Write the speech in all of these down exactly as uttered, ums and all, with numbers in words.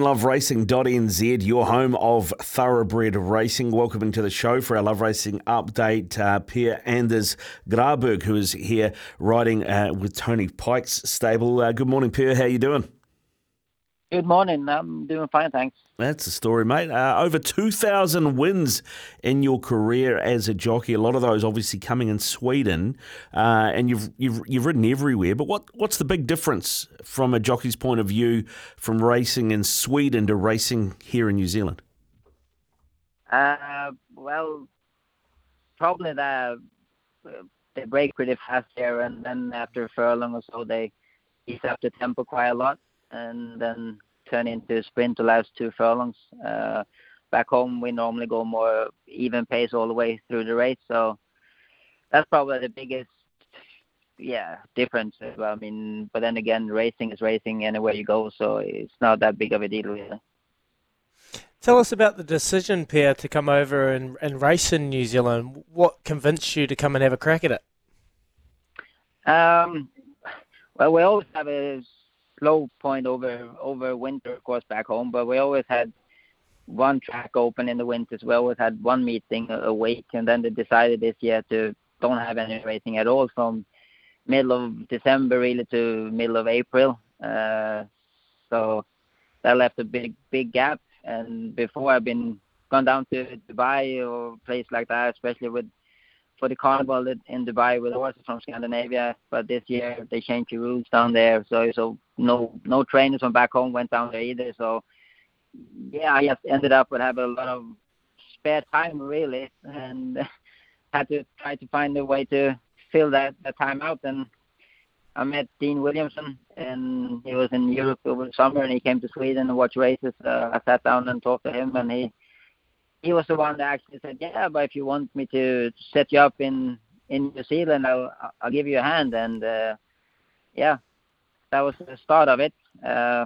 Loveracing dot N Z, your home of thoroughbred racing. Welcome to the show for our Love Racing update. Uh, Per-Anders Gråberg, who is here riding uh, with Tony Pike's stable. Uh, good morning, Per. How are you doing? Good morning. I'm doing fine, thanks. That's the story, mate. Uh, over two thousand wins in your career as a jockey. A lot of those obviously coming in Sweden, uh, and you've you've you've ridden everywhere. But what what's the big difference from a jockey's point of view from racing in Sweden to racing here in New Zealand? Uh, well, probably the they break pretty fast there, and then after a furlong or so, they ease up the tempo quite a lot. And then turn into a sprint the last two furlongs. Uh, back home, we normally go more even pace all the way through the race. So that's probably the biggest, yeah, difference. I mean, but then again, racing is racing anywhere you go, so it's not that big of a deal, really. Tell us about the decision, Per, to come over and, and race in New Zealand. What convinced you to come and have a crack at it? Um, well, we always have a low point over over winter, of course, back home, but we always had one track open in the winters. We always had one meeting a week, and then they decided this year to don't have any racing at all from middle of December really to middle of April. Uh, so that left a big big gap. And before I've been gone down to Dubai or place like that, especially with for the carnival in Dubai with horses from Scandinavia, but this year they changed the rules down there, so so no no trainers from back home went down there either. So yeah, I just ended up with having a lot of spare time really, and had to try to find a way to fill that, that time out. And I met Dean Williamson, and he was in Europe over the summer, and he came to Sweden and watched races. Uh, I sat down and talked to him, and he He was the one that actually said, yeah, but if you want me to set you up in, in New Zealand, I'll, I'll give you a hand. And, uh, yeah, that was the start of it. Uh,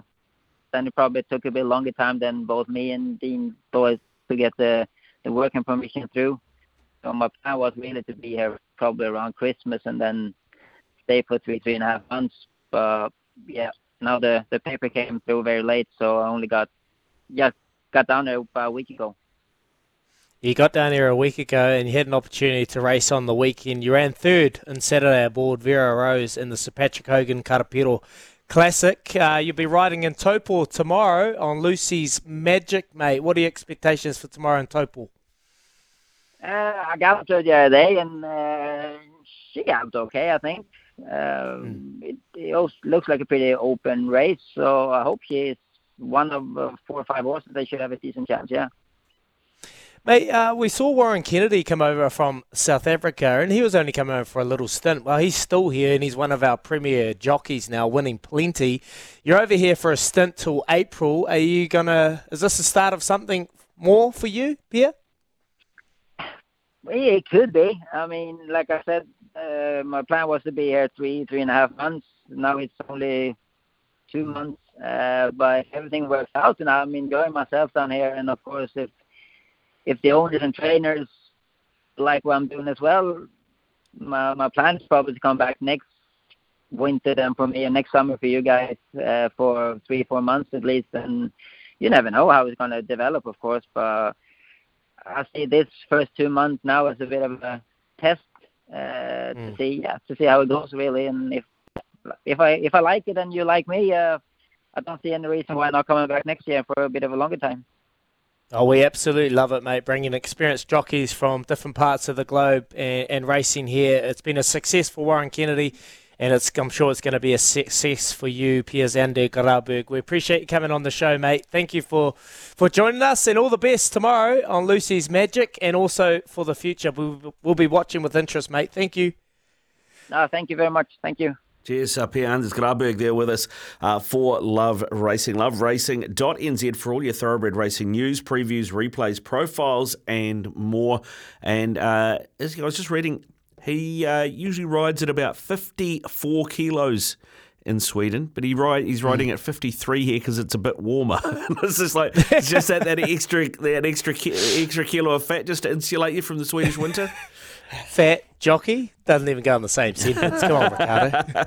then it probably took a bit longer time than both me and Dean thought to get the, the working permission through. So my plan was really to be here probably around Christmas and then stay for three, three and a half months. But, yeah, now the, the paper came through very late, so I only got just got down there about a week ago. You got down here a week ago and you had an opportunity to race on the weekend. You ran third on Saturday aboard Vera Rose in the Sir Patrick Hogan Carapiro Classic. Uh, you'll be riding in Taupo tomorrow on Lucy's Magic Mate. What are your expectations for tomorrow in Taupo? Uh, I galloped her the other day and uh, she galloped okay, I think. Um, mm. it, it looks like a pretty open race, so I hope she's one of uh, four or five horses. They should have a decent chance, yeah. Mate, uh, we saw Warren Kennedy come over from South Africa, and he was only coming over for a little stint. Well, he's still here, and he's one of our premier jockeys now, winning plenty. You're over here for a stint till April. Are you gonna? Is this the start of something more for you, Pierre? Well, yeah, it could be. I mean, like I said, uh, my plan was to be here three, three and a half months. Now it's only two months. Uh, but if everything works out, and I'm enjoying myself down here, and of course, if If the owners and trainers like what I'm doing as well, my my plan is probably to come back next winter then for me, and next summer for you guys uh, for three, four months at least. And you never know how it's going to develop, of course. But I see this first two months now as a bit of a test uh, mm. to see yeah, to see how it goes really. And if if I if I like it and you like me, uh, I don't see any reason why not coming back next year for a bit of a longer time. Oh, we absolutely love it, mate, bringing experienced jockeys from different parts of the globe and, and racing here. It's been a success for Warren Kennedy, and it's, I'm sure it's going to be a success for you, Per-Anders Gråberg. We appreciate you coming on the show, mate. Thank you for, for joining us, and all the best tomorrow on Lucy's Magic, and also for the future. We'll, we'll be watching with interest, mate. Thank you. No, thank you very much. Thank you. Cheers, uh, Per-Anders Gråberg there with us uh, for Love Racing. love racing dot n z for all your thoroughbred racing news, previews, replays, profiles, and more. And uh, I was just reading, he uh, usually rides at about fifty-four kilos in Sweden, but he ride he's riding at fifty-three here because it's a bit warmer. It's just like it's just that, that extra that extra ki- extra kilo of fat just to insulate you from the Swedish winter. Fat jockey doesn't even go on the same sentence. Come on, Ricardo.